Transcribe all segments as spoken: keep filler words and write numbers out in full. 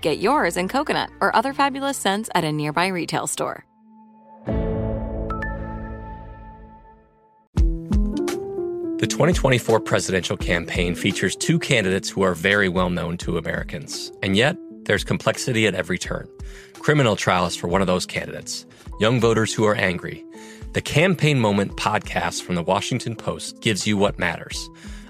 Get yours in coconut or other fabulous scents at a nearby retail store. The twenty twenty-four presidential campaign features two candidates who are very well known to Americans. And yet, there's complexity at every turn. Criminal trials for one of those candidates. Young voters who are angry. The Campaign Moment podcast from The Washington Post gives you what matters.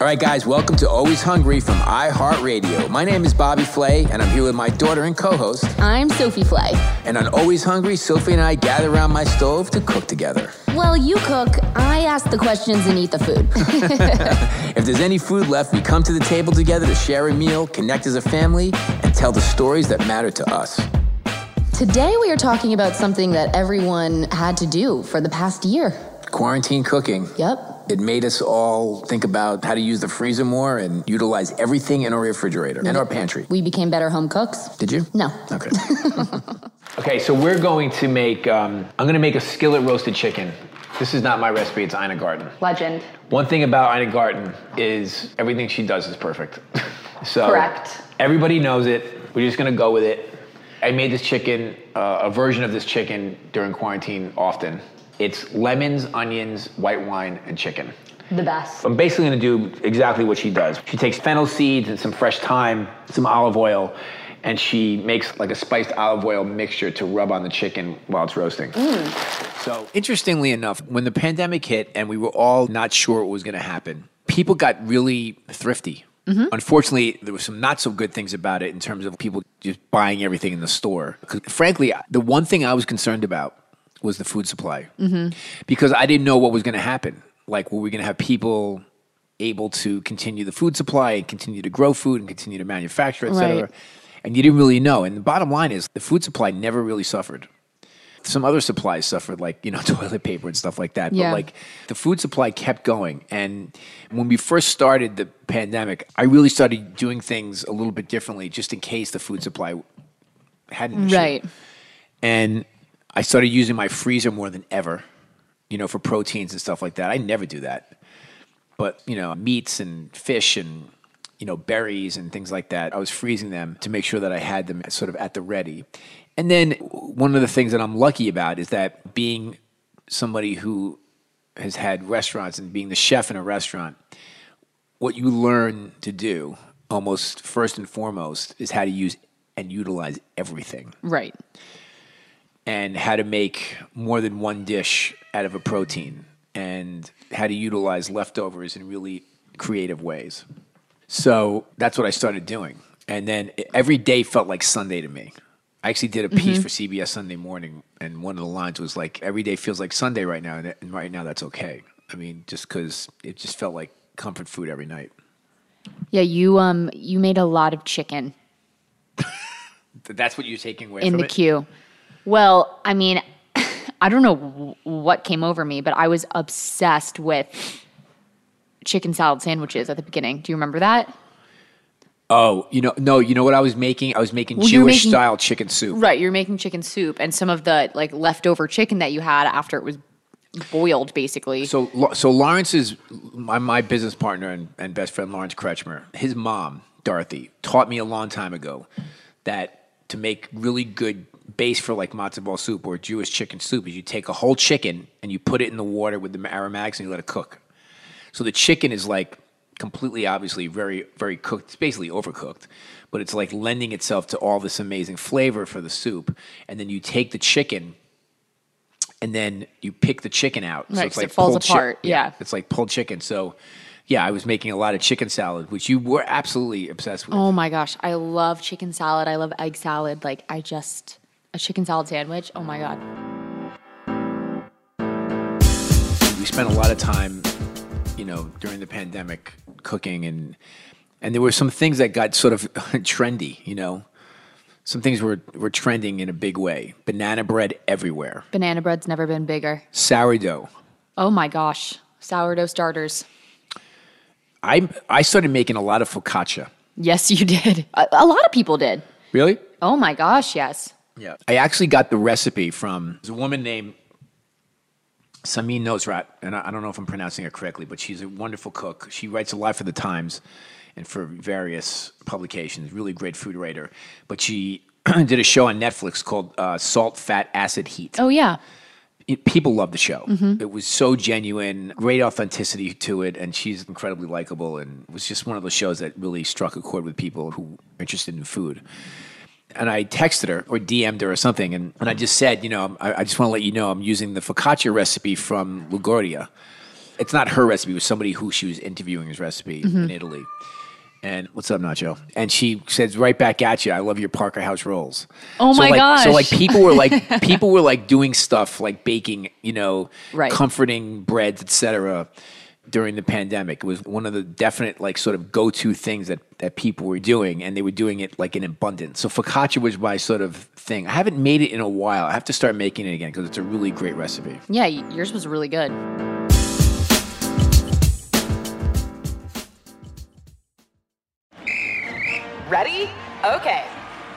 All right, guys, welcome to Always Hungry from iHeartRadio. My name is Bobby Flay, and I'm here with my daughter and co-host. I'm Sophie Flay. And on Always Hungry, Sophie and I gather around my stove to cook together. Well, you cook, I ask the questions and eat the food. If there's any food left, we come to the table together to share a meal, connect as a family, and tell the stories that matter to us. Today we are talking about something that everyone had to do for the past year. Quarantine cooking. Yep. It made us all think about how to use the freezer more and utilize everything in our refrigerator and our pantry. We became better home cooks. Did you? No. Okay. Okay, so we're going to make, um, I'm going to make a skillet roasted chicken. This is not my recipe, it's Ina Garten. Legend. One thing about Ina Garten is everything she does is perfect. So correct. Everybody knows it. We're just going to go with it. I made this chicken, uh, a version of this chicken during quarantine often. It's lemons, onions, white wine, and chicken. The best. I'm basically going to do exactly what she does. She takes fennel seeds and some fresh thyme, some olive oil, and she makes like a spiced olive oil mixture to rub on the chicken while it's roasting. Mm. So, interestingly enough, when the pandemic hit and we were all not sure what was going to happen, people got really thrifty. Mm-hmm. Unfortunately, there were some not so good things about it in terms of people just buying everything in the store. 'Cause frankly, the one thing I was concerned about was the food supply. Mm-hmm. Because I didn't know what was going to happen. Like, were we going to have people able to continue the food supply and continue to grow food and continue to manufacture, et cetera? Right. And you didn't really know. And the bottom line is the food supply never really suffered. Some other supplies suffered, like, you know, toilet paper and stuff like that. Yeah. But like the food supply kept going. And when we first started the pandemic, I really started doing things a little bit differently just in case the food supply hadn't. Right. And I started using my freezer more than ever, you know, for proteins and stuff like that. I never do that. But, you know, meats and fish and, you know, berries and things like that, I was freezing them to make sure that I had them sort of at the ready. And then one of the things that I'm lucky about is that being somebody who has had restaurants and being the chef in a restaurant, what you learn to do almost first and foremost is how to use and utilize everything. Right. And how to make more than one dish out of a protein and how to utilize leftovers in really creative ways. So that's what I started doing. And then every day felt like Sunday to me. I actually did a piece mm-hmm. for C B S Sunday Morning, and one of the lines was like, every day feels like Sunday right now, and right now that's okay. I mean, just because it just felt like comfort food every night. Yeah, you um, you made a lot of chicken. That's what you're taking away in from it? In the queue. Well, I mean, I don't know what came over me, but I was obsessed with chicken salad sandwiches at the beginning. Do you remember that? Oh, you know, no, you know what I was making? I was making well, Jewish-style chicken soup. Right, you're making chicken soup, and some of the like leftover chicken that you had after it was boiled, basically. So, so Lawrence's my, my business partner and, and best friend, Lawrence Kretschmer. His mom, Dorothy, taught me a long time ago that to make really good base for like matzo ball soup or Jewish chicken soup is you take a whole chicken and you put it in the water with the aromatics and you let it cook. So the chicken is like completely, obviously, very, very cooked. It's basically overcooked, but it's like lending itself to all this amazing flavor for the soup. And then you take the chicken and then you pick the chicken out. Right, so it's like it falls apart. Chi- yeah. yeah. It's like pulled chicken. So yeah, I was making a lot of chicken salad, which you were absolutely obsessed with. Oh my gosh. I love chicken salad. I love egg salad. Like I just... A chicken salad sandwich? Oh my God. We spent a lot of time, you know, during the pandemic cooking and and there were some things that got sort of trendy, you know. Some things were, were trending in a big way. Banana bread everywhere. Banana bread's never been bigger. Sourdough. Oh my gosh. Sourdough starters. I I started making a lot of focaccia. Yes, you did. A, a lot of people did. Really? Oh my gosh, yes. Yeah, I actually got the recipe from a woman named Samin Nosrat, and I, I don't know if I'm pronouncing it correctly, but she's a wonderful cook. She writes a lot for The Times and for various publications, really great food writer. But she did a show on Netflix called uh, Salt, Fat, Acid, Heat. Oh, yeah. It, people loved the show. Mm-hmm. It was so genuine, great authenticity to it, and she's incredibly likable, and it was just one of those shows that really struck a chord with people who are interested in food. And I texted her or D M'd her or something, and, and I just said, you know, I, I just want to let you know I'm using the focaccia recipe from Liguria. It's not her recipe. It was somebody who she was interviewing his recipe mm-hmm. in Italy. And what's up, Nacho? And she says right back at you, I love your Parker House rolls. Oh, so my like, gosh. So like people were like people were like doing stuff like baking, you know, right. comforting breads, et cetera, during the pandemic. It was one of the definite like sort of go-to things that, that people were doing, and they were doing it like in abundance. So focaccia was my sort of thing. I haven't made it in a while. I have to start making it again because it's a really great recipe. Yeah, yours was really good. Ready? Okay.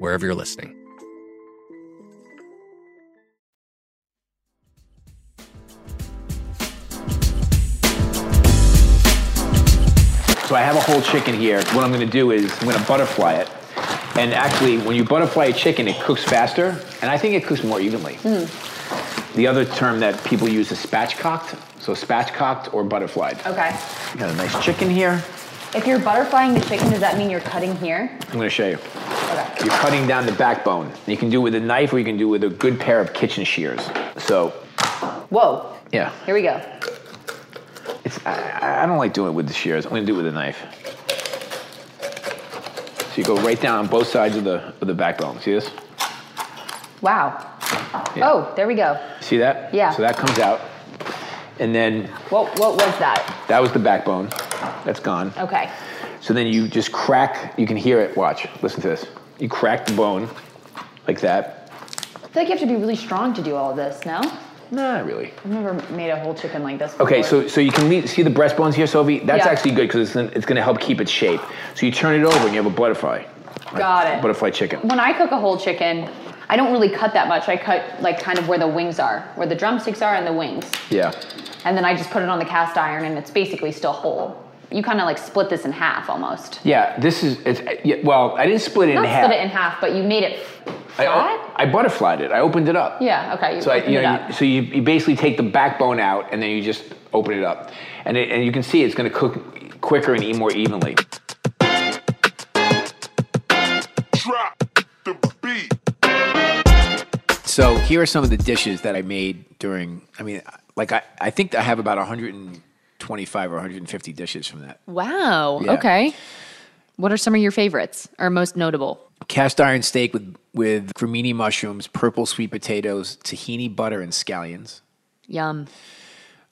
wherever you're listening. So I have a whole chicken here. What I'm going to do is I'm going to butterfly it. And actually, when you butterfly a chicken, it cooks faster, and I think it cooks more evenly. Mm. The other term that people use is spatchcocked. So spatchcocked or butterflied. Okay. You got a nice chicken here. If you're butterflying the chicken, does that mean you're cutting here? I'm going to show you. Okay. You're cutting down the backbone. You can do it with a knife, or you can do it with a good pair of kitchen shears. So. Whoa. Yeah. Here we go. It's. I, I don't like doing it with the shears. I'm going to do it with a knife. So you go right down on both sides of the of the backbone. See this? Wow. Yeah. Oh, there we go. See that? Yeah. So that comes out. And then... What, what was that? That was the backbone. That's gone. Okay. So then you just crack. You can hear it. Watch. Listen to this. You crack the bone like that. I feel like you have to be really strong to do all of this, no? Not really. I've never made a whole chicken like this before. Okay, so so you can leave, see the breast bones here, Sophie? That's yeah. actually good because it's, it's going to help keep its shape. So you turn it over and you have a butterfly. Got like, it. Butterfly chicken. When I cook a whole chicken, I don't really cut that much. I cut like kind of where the wings are, where the drumsticks are and the wings. Yeah. And then I just put it on the cast iron and it's basically still whole. You kind of like split this in half almost. Yeah, this is, it's yeah, well, I didn't split it Not in half. split it in half, but you made it... I, I butterflied it. I opened it up. Yeah, okay. You so I, you know, you, so you, you basically take the backbone out and then you just open it up. And it, and you can see it's going to cook quicker and eat more evenly. Drop the beat. So here are some of the dishes that I made during, I mean, like I, I think I have about one hundred twenty-five or one hundred fifty dishes from that. Wow. Yeah. Okay. What are some of your favorites or most notable? Cast iron steak with with cremini mushrooms, purple sweet potatoes, tahini butter, and scallions. Yum.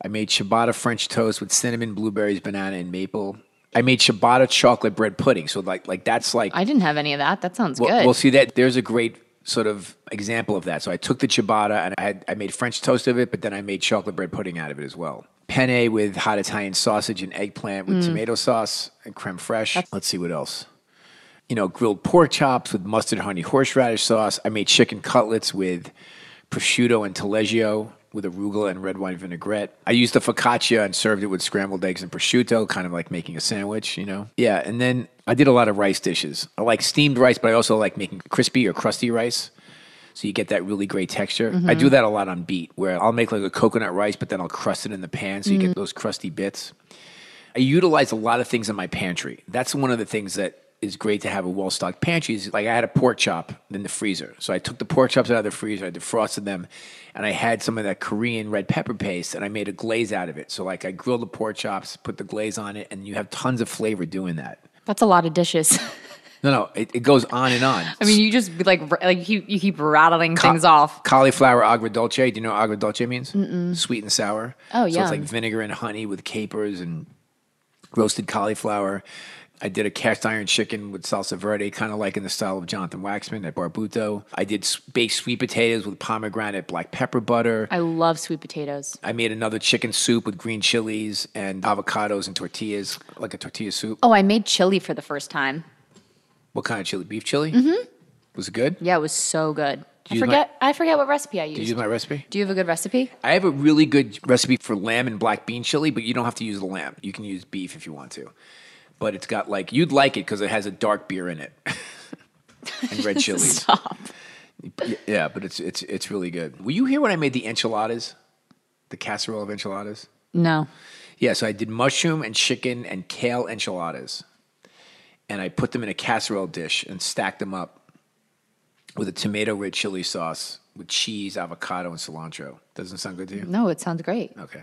I made ciabatta French toast with cinnamon, blueberries, banana, and maple. I made ciabatta chocolate bread pudding. So like like that's like... I didn't have any of that. That sounds well, good. Well, see, that there's a great sort of example of that. So I took the ciabatta and I, had, I made French toast of it, but then I made chocolate bread pudding out of it as well. Penne with hot Italian sausage and eggplant with mm. tomato sauce and creme fraiche. That's- Let's see what else. You know, grilled pork chops with mustard, honey, horseradish sauce. I made chicken cutlets with prosciutto and taleggio with arugula and red wine vinaigrette. I used the focaccia and served it with scrambled eggs and prosciutto, kind of like making a sandwich, you know? Yeah, and then I did a lot of rice dishes. I like steamed rice, but I also like making crispy or crusty rice, so you get that really great texture. Mm-hmm. I do that a lot on Beat, where I'll make like a coconut rice, but then I'll crust it in the pan so mm-hmm. you get those crusty bits. I utilize a lot of things in my pantry. That's one of the things that is great to have a well-stocked pantry. It's like I had a pork chop in the freezer. So I took the pork chops out of the freezer, I defrosted them, and I had some of that Korean red pepper paste, and I made a glaze out of it. So like I grilled the pork chops, put the glaze on it, and you have tons of flavor doing that. That's a lot of dishes. No, no, it, it goes on and on. I mean, you just like like you, you keep rattling Ca- things off. Cauliflower agrodolce. Do you know what agrodolce means? Mm-mm. Sweet and sour. Oh, yeah. So yum. It's like vinegar and honey with capers and roasted cauliflower. I did a cast iron chicken with salsa verde, kind of like in the style of Jonathan Waxman at Barbuto. I did baked sweet potatoes with pomegranate black pepper butter. I love sweet potatoes. I made another chicken soup with green chilies and avocados and tortillas, like a tortilla soup. Oh, I made chili for the first time. What kind of chili? Beef chili? Mm-hmm. Was it good? Yeah, it was so good. I forget my, I forget what recipe I used. Did you use my recipe? Do you have a good recipe? I have a really good recipe for lamb and black bean chili, but you don't have to use the lamb. You can use beef if you want to. But it's got like, you'd like it because it has a dark beer in it and red chilies. Stop. Yeah, but it's it's it's really good. Were you here when I made the enchiladas? The casserole of enchiladas? No. Yeah, so I did mushroom and chicken and kale enchiladas. And I put them in a casserole dish and stacked them up with a tomato red chili sauce with cheese, avocado, and cilantro. Doesn't sound good to you? No, it sounds great. Okay.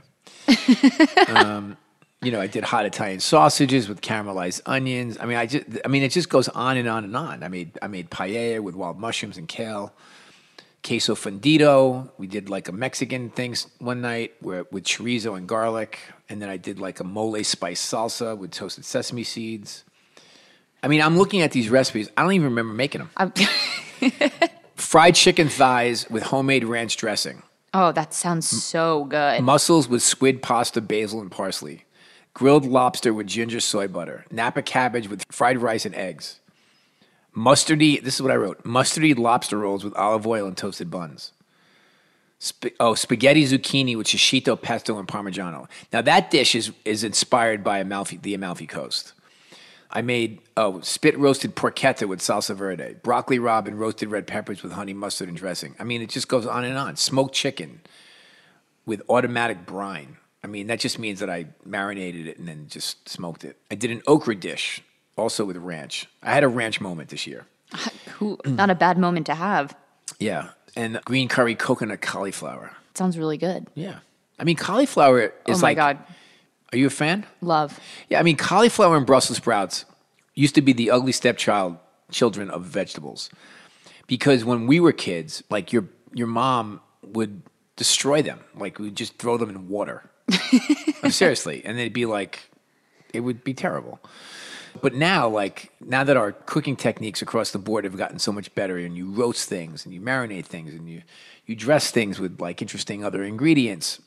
um, you know, I did hot Italian sausages with caramelized onions. I mean, I just, I mean, it just goes on and on and on. I made, I made paella with wild mushrooms and kale, queso fundido. We did like a Mexican thing one night where, with chorizo and garlic, and then I did like a mole spiced salsa with toasted sesame seeds. I mean, I'm looking at these recipes. I don't even remember making them. I'm fried chicken thighs with homemade ranch dressing. Oh, that sounds so good. Mussels with squid pasta, basil, and parsley. Grilled lobster with ginger soy butter. Napa cabbage with fried rice and eggs. Mustardy, this is what I wrote. Mustardy lobster rolls with olive oil and toasted buns. Sp- oh, spaghetti zucchini with shishito, pesto, and parmigiano. Now that dish is, is inspired by Amalfi, the Amalfi Coast. I made oh, spit roasted porchetta with salsa verde, broccoli rabe and roasted red peppers with honey mustard and dressing. I mean, it just goes on and on. Smoked chicken with automatic brine. I mean, that just means that I marinated it and then just smoked it. I did an okra dish, also with ranch. I had a ranch moment this year. Not a bad moment to have. Yeah, and green curry coconut cauliflower. Sounds really good. Yeah. I mean, cauliflower is oh my like... God. Are you a fan? Love. Yeah, I mean, cauliflower and Brussels sprouts used to be the ugly stepchild children of vegetables, because when we were kids, like your your mom would destroy them, like we'd just throw them in water, like, seriously, and they'd be like, it would be terrible. But now, like now that our cooking techniques across the board have gotten so much better, and you roast things, and you marinate things, and you you dress things with like interesting other ingredients.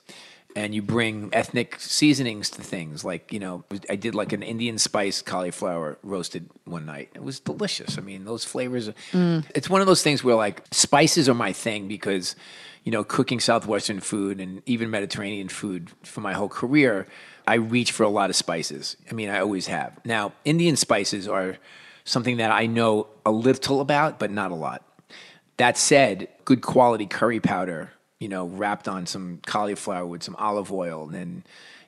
And you bring ethnic seasonings to things. Like, you know, I did like an Indian spice cauliflower roasted one night. It was delicious. I mean, those flavors. Are, mm. It's one of those things where like spices are my thing because, you know, cooking Southwestern food and even Mediterranean food for my whole career, I reach for a lot of spices. I mean, I always have. Now, Indian spices are something that I know a little about, but not a lot. That said, good quality curry powder, you know, wrapped on some cauliflower with some olive oil and then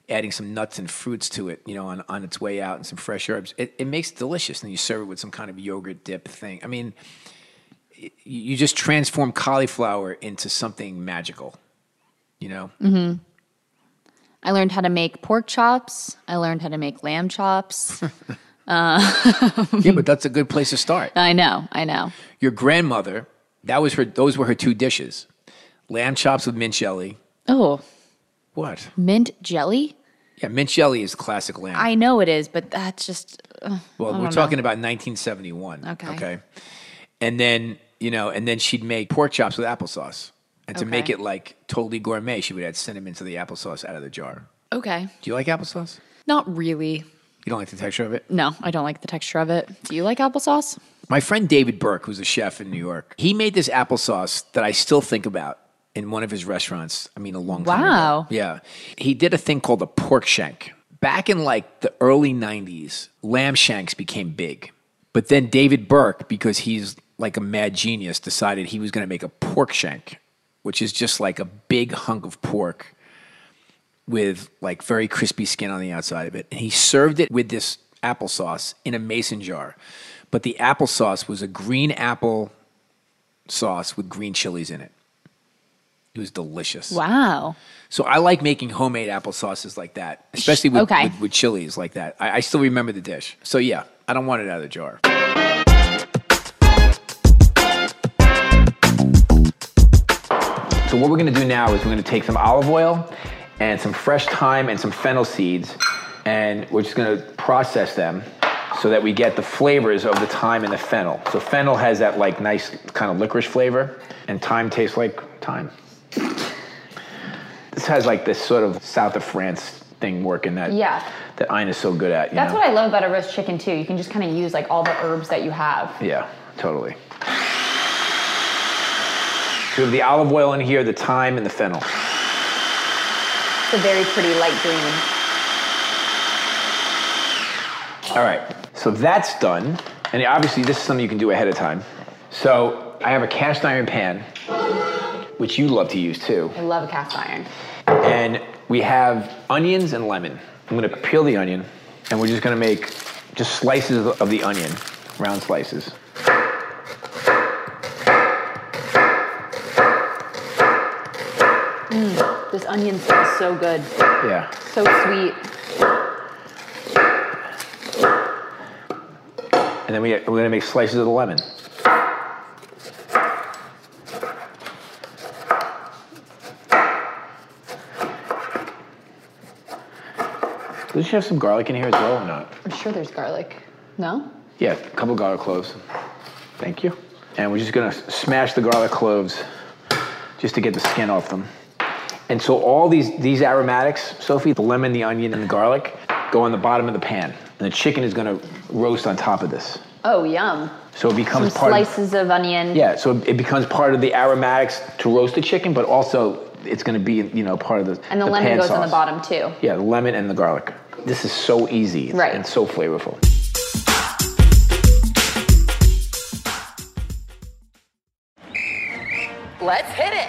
adding some nuts and fruits to it, you know, on, on its way out and some fresh herbs. It, it makes it delicious. And you serve it with some kind of yogurt dip thing. I mean, it, you just transform cauliflower into something magical, you know? Mm-hmm. I learned how to make pork chops. I learned how to make lamb chops. uh, yeah, but that's a good place to start. I know, I know. Your grandmother, that was her. Those were her two dishes. Lamb chops with mint jelly. Oh. What? Mint jelly? Yeah, mint jelly is classic lamb. I know it is, but that's just... Uh, well, we're talking know. about nineteen seventy-one. Okay. Okay. And then, you know, and then she'd make pork chops with applesauce. And to okay. make it like totally gourmet, she would add cinnamon to the applesauce out of the jar. Okay. Do you like applesauce? Not really. You don't like the texture of it? No, I don't like the texture of it. Do you like applesauce? My friend David Burke, who's a chef in New York, he made this applesauce that I still think about. In one of his restaurants, I mean, a long time wow. ago. Yeah. He did a thing called a pork shank. Back in like the early nineties, lamb shanks became big. But then David Burke, because he's like a mad genius, decided he was going to make a pork shank, which is just like a big hunk of pork with like very crispy skin on the outside of it. And he served it with this applesauce in a mason jar. But the applesauce was a green apple sauce with green chilies in it. It was delicious. Wow. So I like making homemade applesauces like that, especially with, okay. with, with chilies like that. I, I still remember the dish. So yeah, I don't want it out of the jar. So what we're going to do now is we're going to take some olive oil and some fresh thyme and some fennel seeds, and we're just going to process them. so that we get the flavors of the thyme and the fennel. So fennel has that like nice kind of licorice flavor, and thyme tastes like thyme. This has like this sort of south of France thing working that yeah. that Ina's so good at. You That's know? What I love about a roast chicken too. You can just kind of use like all the herbs that you have. Yeah, totally. So we have the olive oil in here, the thyme, and the fennel. It's a very pretty light green. All right, so that's done. And obviously this is something you can do ahead of time. So I have a cast iron pan, which you love to use too. I love a cast iron. And we have onions and lemon. I'm gonna peel the onion, and we're just gonna make just slices of the onion, round slices. Mm, this onion smells so good. Yeah. So sweet. And then we, we're gonna make slices of the lemon. Does she have some garlic in here as well or not? I'm sure there's garlic. No? Yeah, a couple garlic cloves. Thank you. And we're just gonna smash the garlic cloves just to get the skin off them. And so all these, these aromatics, Sophie, the lemon, the onion, and the garlic, go on the bottom of the pan. And the chicken is gonna roast on top of this. Oh, yum. So it becomes Some part slices of, of onion. Yeah, so it becomes part of the aromatics to roast the chicken, but also it's gonna be, you know, part of the And the, the lemon pan goes sauce. On the bottom too. Yeah, the lemon and the garlic. This is so easy right. and so flavorful. Let's hit it.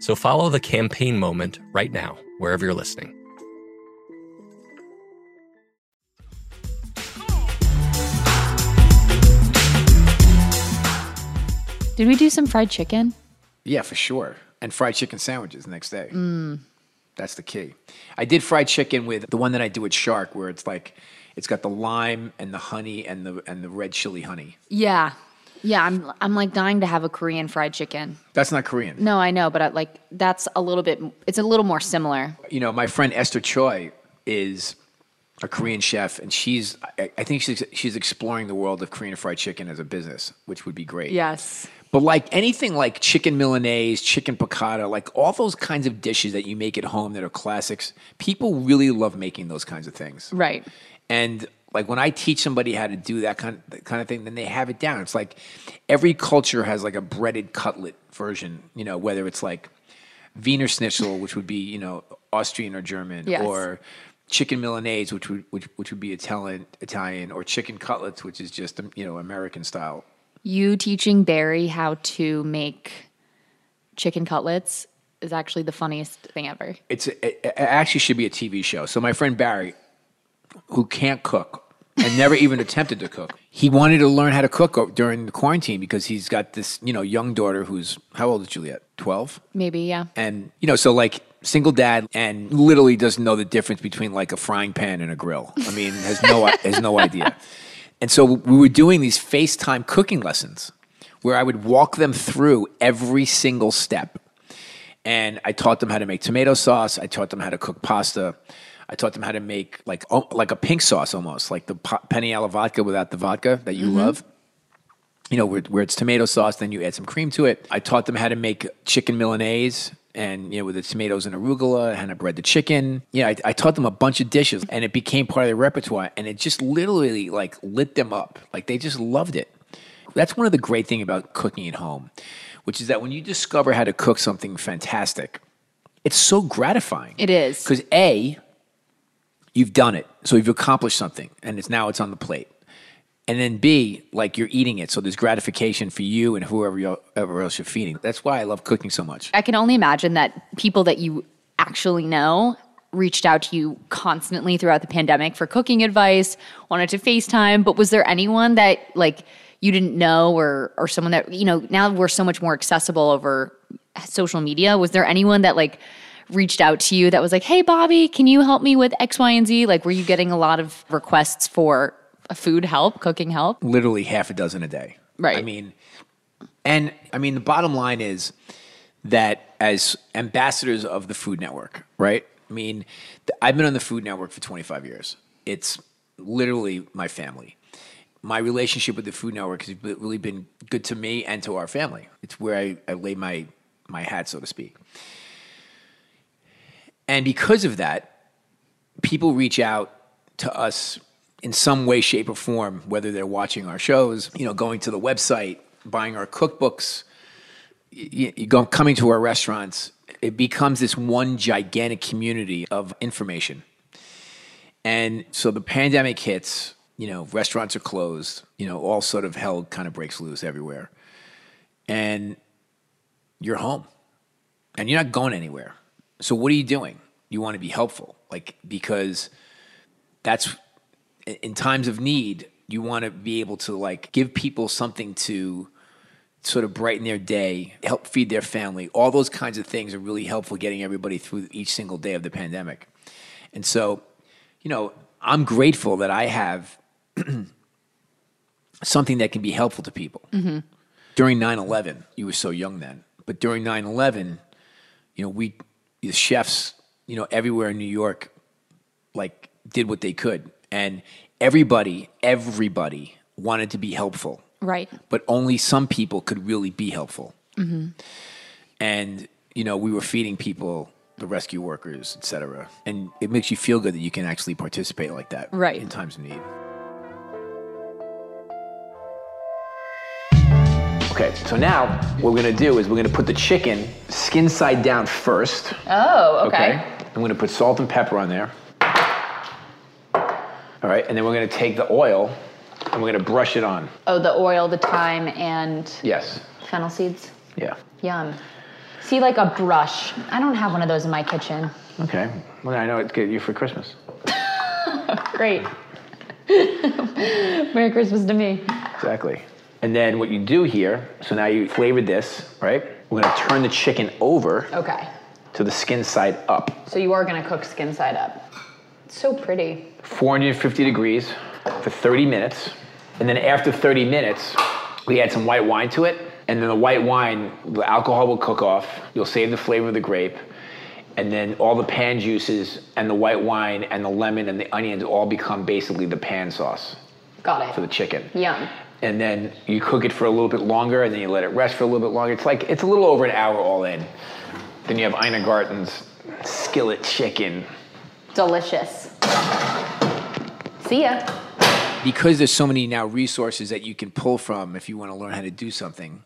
So follow the Campaign Moment right now, wherever you're listening. Did we do some fried chicken? Yeah, for sure. And fried chicken sandwiches the next day. Mm. That's the key. I did fried chicken with the one that I do at Shark, where it's like, it's got the lime and the honey and the and the red chili honey. Yeah. Yeah, I'm I'm like dying to have a Korean fried chicken. That's not Korean. No, I know, but I, like that's a little bit, it's a little more similar. You know, my friend Esther Choi is a Korean chef, and she's I, I think she's she's exploring the world of Korean fried chicken as a business, which would be great. Yes. But like anything like chicken Milanese, chicken piccata, like all those kinds of dishes that you make at home that are classics, people really love making those kinds of things. Right. And like when I teach somebody how to do that kind of, kind of thing, then they have it down. It's like every culture has like a breaded cutlet version, you know, whether it's like Wiener Schnitzel, which would be, you know, Austrian or German, yes. or chicken Milanese, which would which, which would be Italian, Italian, or chicken cutlets, which is just, you know, American style. You teaching Barry how to make chicken cutlets is actually the funniest thing ever. It's it, it actually should be a T V show. So my friend Barry, who can't cook and never even attempted to cook, he wanted to learn how to cook during the quarantine because he's got this, you know, young daughter who's, how old is Juliet? twelve? Maybe, yeah. And, you know, so like single dad and literally doesn't know the difference between like a frying pan and a grill. I mean, has no has no idea. And so we were doing these FaceTime cooking lessons where I would walk them through every single step. And I taught them how to make tomato sauce. I taught them how to cook pasta. I taught them how to make like like a pink sauce almost, like the penne alla vodka without the vodka that you mm-hmm. love. You know, where, where it's tomato sauce, then you add some cream to it. I taught them how to make chicken Milanese and, you know, with the tomatoes and arugula, how to bread the chicken. Yeah, I, I taught them a bunch of dishes and it became part of their repertoire and it just literally like lit them up. Like they just loved it. That's one of the great things about cooking at home, which is that when you discover how to cook something fantastic, it's so gratifying. It is. Because A... you've done it, so you've accomplished something, and it's now it's on the plate. And then B, like you're eating it, so there's gratification for you and whoever you're, whoever else you're feeding. That's why I love cooking so much. I can only imagine that people that you actually know reached out to you constantly throughout the pandemic for cooking advice, wanted to FaceTime, but was there anyone that like you didn't know or or someone that, you know, now we're so much more accessible over social media, was there anyone that like reached out to you that was like, hey, Bobby, can you help me with X, Y, and Z? Like, were you getting a lot of requests for food help, cooking help? Literally half a dozen a day. Right. I mean, and I mean, the bottom line is that as ambassadors of the Food Network, right? I mean, I've been on the Food Network for twenty-five years. It's literally my family. My relationship with the Food Network has really been good to me and to our family. It's where I, I lay my, my hat, so to speak. And because of that, people reach out to us in some way, shape, or form, whether they're watching our shows, you know, going to the website, buying our cookbooks, you, you go, coming to our restaurants. It becomes this one gigantic community of information. And so the pandemic hits, you know, restaurants are closed, you know, all sort of hell kind of breaks loose everywhere. And you're home. And you're not going anywhere. So what are you doing? You want to be helpful, like, because that's in times of need, you want to be able to like give people something to sort of brighten their day, help feed their family. All those kinds of things are really helpful getting everybody through each single day of the pandemic. And so, you know, I'm grateful that I have something that can be helpful to people. Mm-hmm. During nine eleven, you were so young then, but during nine eleven, you know, we... the chefs, you know, everywhere in New York, like, did what they could. And everybody, everybody wanted to be helpful. Right. But only some people could really be helpful. Mm-hmm. And, you know, we were feeding people, the rescue workers, et cetera. And it makes you feel good that you can actually participate like that. Right. In times of need. Okay, so now what we're going to do is we're going to put the chicken skin side down first. Oh, okay. okay. I'm going to put salt and pepper on there. All right, and then we're going to take the oil and we're going to brush it on. Oh, the oil, the thyme, and yes, fennel seeds? Yeah. Yum. See, like a brush. I don't have one of those in my kitchen. Okay. Well, I know it's good. You're for Christmas. Great. Merry Christmas to me. Exactly. And then what you do here, so now you flavored this, right? we're gonna turn the chicken over. Okay. To the skin side up. So you are gonna cook skin side up. It's so pretty. four hundred fifty degrees for thirty minutes. And then after thirty minutes, we add some white wine to it. And then the white wine, the alcohol will cook off. You'll save the flavor of the grape. And then all the pan juices and the white wine and the lemon and the onions all become basically the pan sauce. Got it. For the chicken. Yum. And then you cook it for a little bit longer, and then you let it rest for a little bit longer. It's like, it's a little over an hour all in. Then you have Ina Garten's skillet chicken. Delicious. See ya. Because there's so many now resources that you can pull from if you want to learn how to do something,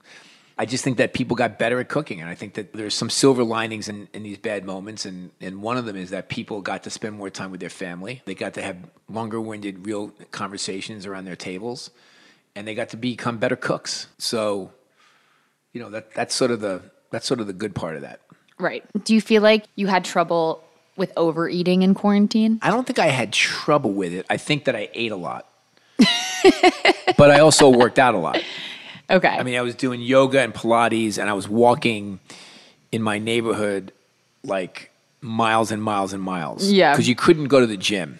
I just think that people got better at cooking. And I think that there's some silver linings in, in these bad moments. And, and one of them is that people got to spend more time with their family. They got to have longer-winded, real conversations around their tables. And they got to become better cooks. So, you know, that that's sort of the that's sort of the good part of that. Right. Do you feel like you had trouble with overeating in quarantine? I don't think I had trouble with it. I think that I ate a lot. But I also worked out a lot. Okay. I mean, I was doing yoga and Pilates, and I was walking in my neighborhood like miles and miles and miles. Yeah. Because you couldn't go to the gym.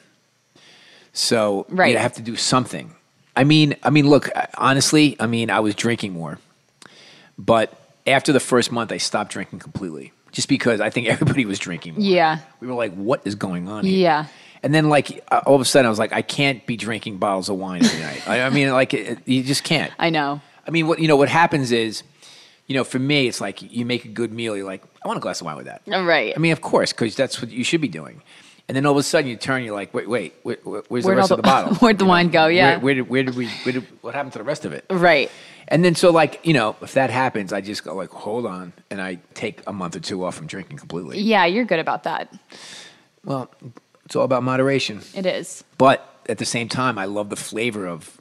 So right. you'd have to do something. I mean, I mean, look, honestly, I mean, I was drinking more. But after the first month, I stopped drinking completely just because I think everybody was drinking more. Yeah. We were like, what is going on here? Yeah. And then, like, all of a sudden, I was like, I can't be drinking bottles of wine every night. I mean, like, it, you just can't. I know. I mean, what you know, what happens is, you know, for me, it's like you make a good meal. You're like, I want a glass of wine with that. Right. I mean, of course, because that's what you should be doing. And then all of a sudden, you turn. You're like, wait, wait, wait where's Where'd the rest the, of the bottle? Where'd the you wine know? Go? Yeah. Where, where did where did we? Where did, what happened to the rest of it? Right. And then, so like, you know, if that happens, I just go like, hold on, and I take a month or two off from drinking completely. Yeah, you're good about that. Well. It's all about moderation. It is. But at the same time, I love the flavor of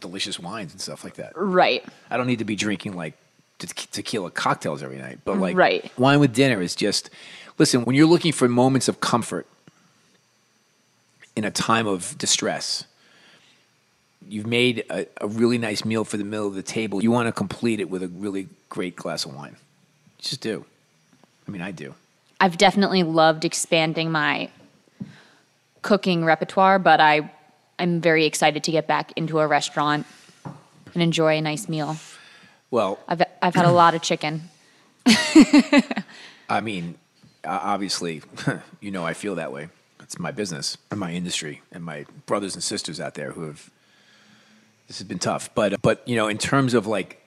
delicious wines and stuff like that. Right. I don't need to be drinking like te- tequila cocktails every night. But like right. wine with dinner is just, listen, when you're looking for moments of comfort in a time of distress, you've made a, a really nice meal for the middle of the table. You want to complete it with a really great glass of wine. You just do. I mean, I do. I've definitely loved expanding my cooking repertoire, but I, I'm very excited to get back into a restaurant and enjoy a nice meal. Well, I've I've had a lot of chicken. I mean, obviously, you know, I feel that way. It's my business and my industry and my brothers and sisters out there who have. This has been tough, but but you know, in terms of like,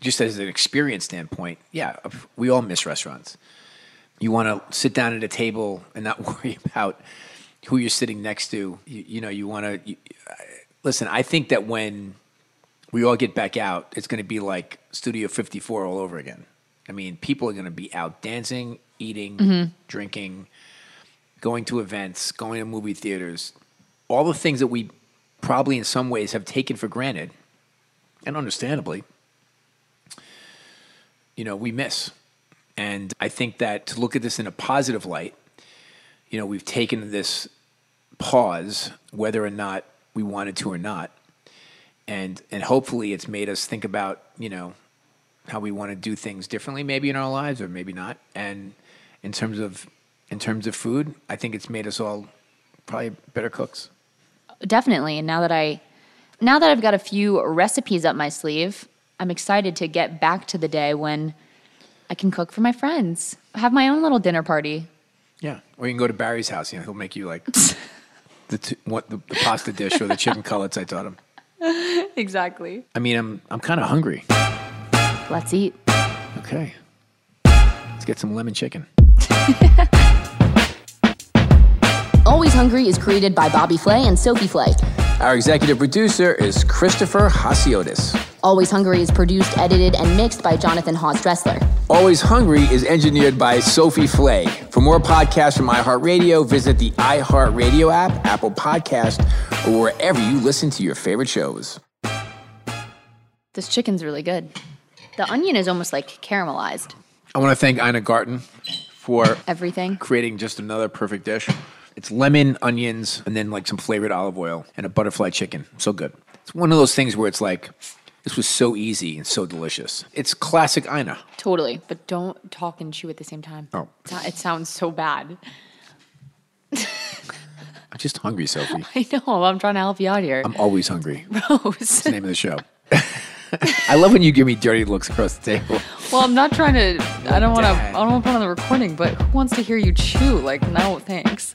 just as an experience standpoint, yeah, we all miss restaurants. You want to sit down at a table and not worry about who you're sitting next to. You, you know, you want to – listen, I think that when we all get back out, it's going to be like Studio fifty-four all over again. I mean, people are going to be out dancing, eating, mm-hmm. drinking, going to events, going to movie theaters. All the things that we probably in some ways have taken for granted, and understandably, you know, we miss. And I think that to look at this in a positive light, you know, we've taken this pause, whether or not we wanted to or not, and and hopefully it's made us think about, you know, how we want to do things differently, maybe in our lives or maybe not. And in terms of in terms of food, I think it's made us all probably better cooks. Definitely. And now that I now that I've got a few recipes up my sleeve, I'm excited to get back to the day when I can cook for my friends. Have my own little dinner party. Yeah, or you can go to Barry's house. You know, he'll make you like the, t- what, the the pasta dish or the chicken cutlets I taught him. Exactly. I mean, I'm I'm kind of hungry. Let's eat. Okay. Let's get some lemon chicken. Always Hungry is created by Bobby Flay and Sophie Flay. Our executive producer is Christopher Hasiotis. Always Hungry is produced, edited, and mixed by Jonathan Haas-Dressler. Always Hungry is engineered by Sophie Flay. For more podcasts from iHeartRadio, visit the iHeartRadio app, Apple Podcast, or wherever you listen to your favorite shows. This chicken's really good. The onion is almost like caramelized. I want to thank Ina Garten for everything, creating just another perfect dish. It's lemon, onions, and then like some flavored olive oil and a butterfly chicken. So good. It's one of those things where it's like, This was so easy and so delicious. It's classic Ina. Totally. But don't talk and chew at the same time. Oh. It sounds so bad. I'm just hungry, Sophie. I know. I'm trying to help you out here. I'm always hungry. Rose. That's the name of the show. I love when you give me dirty looks across the table. Well, I'm not trying to, I don't want to, I don't want to put on the recording, but who wants to hear you chew? Like, no, thanks.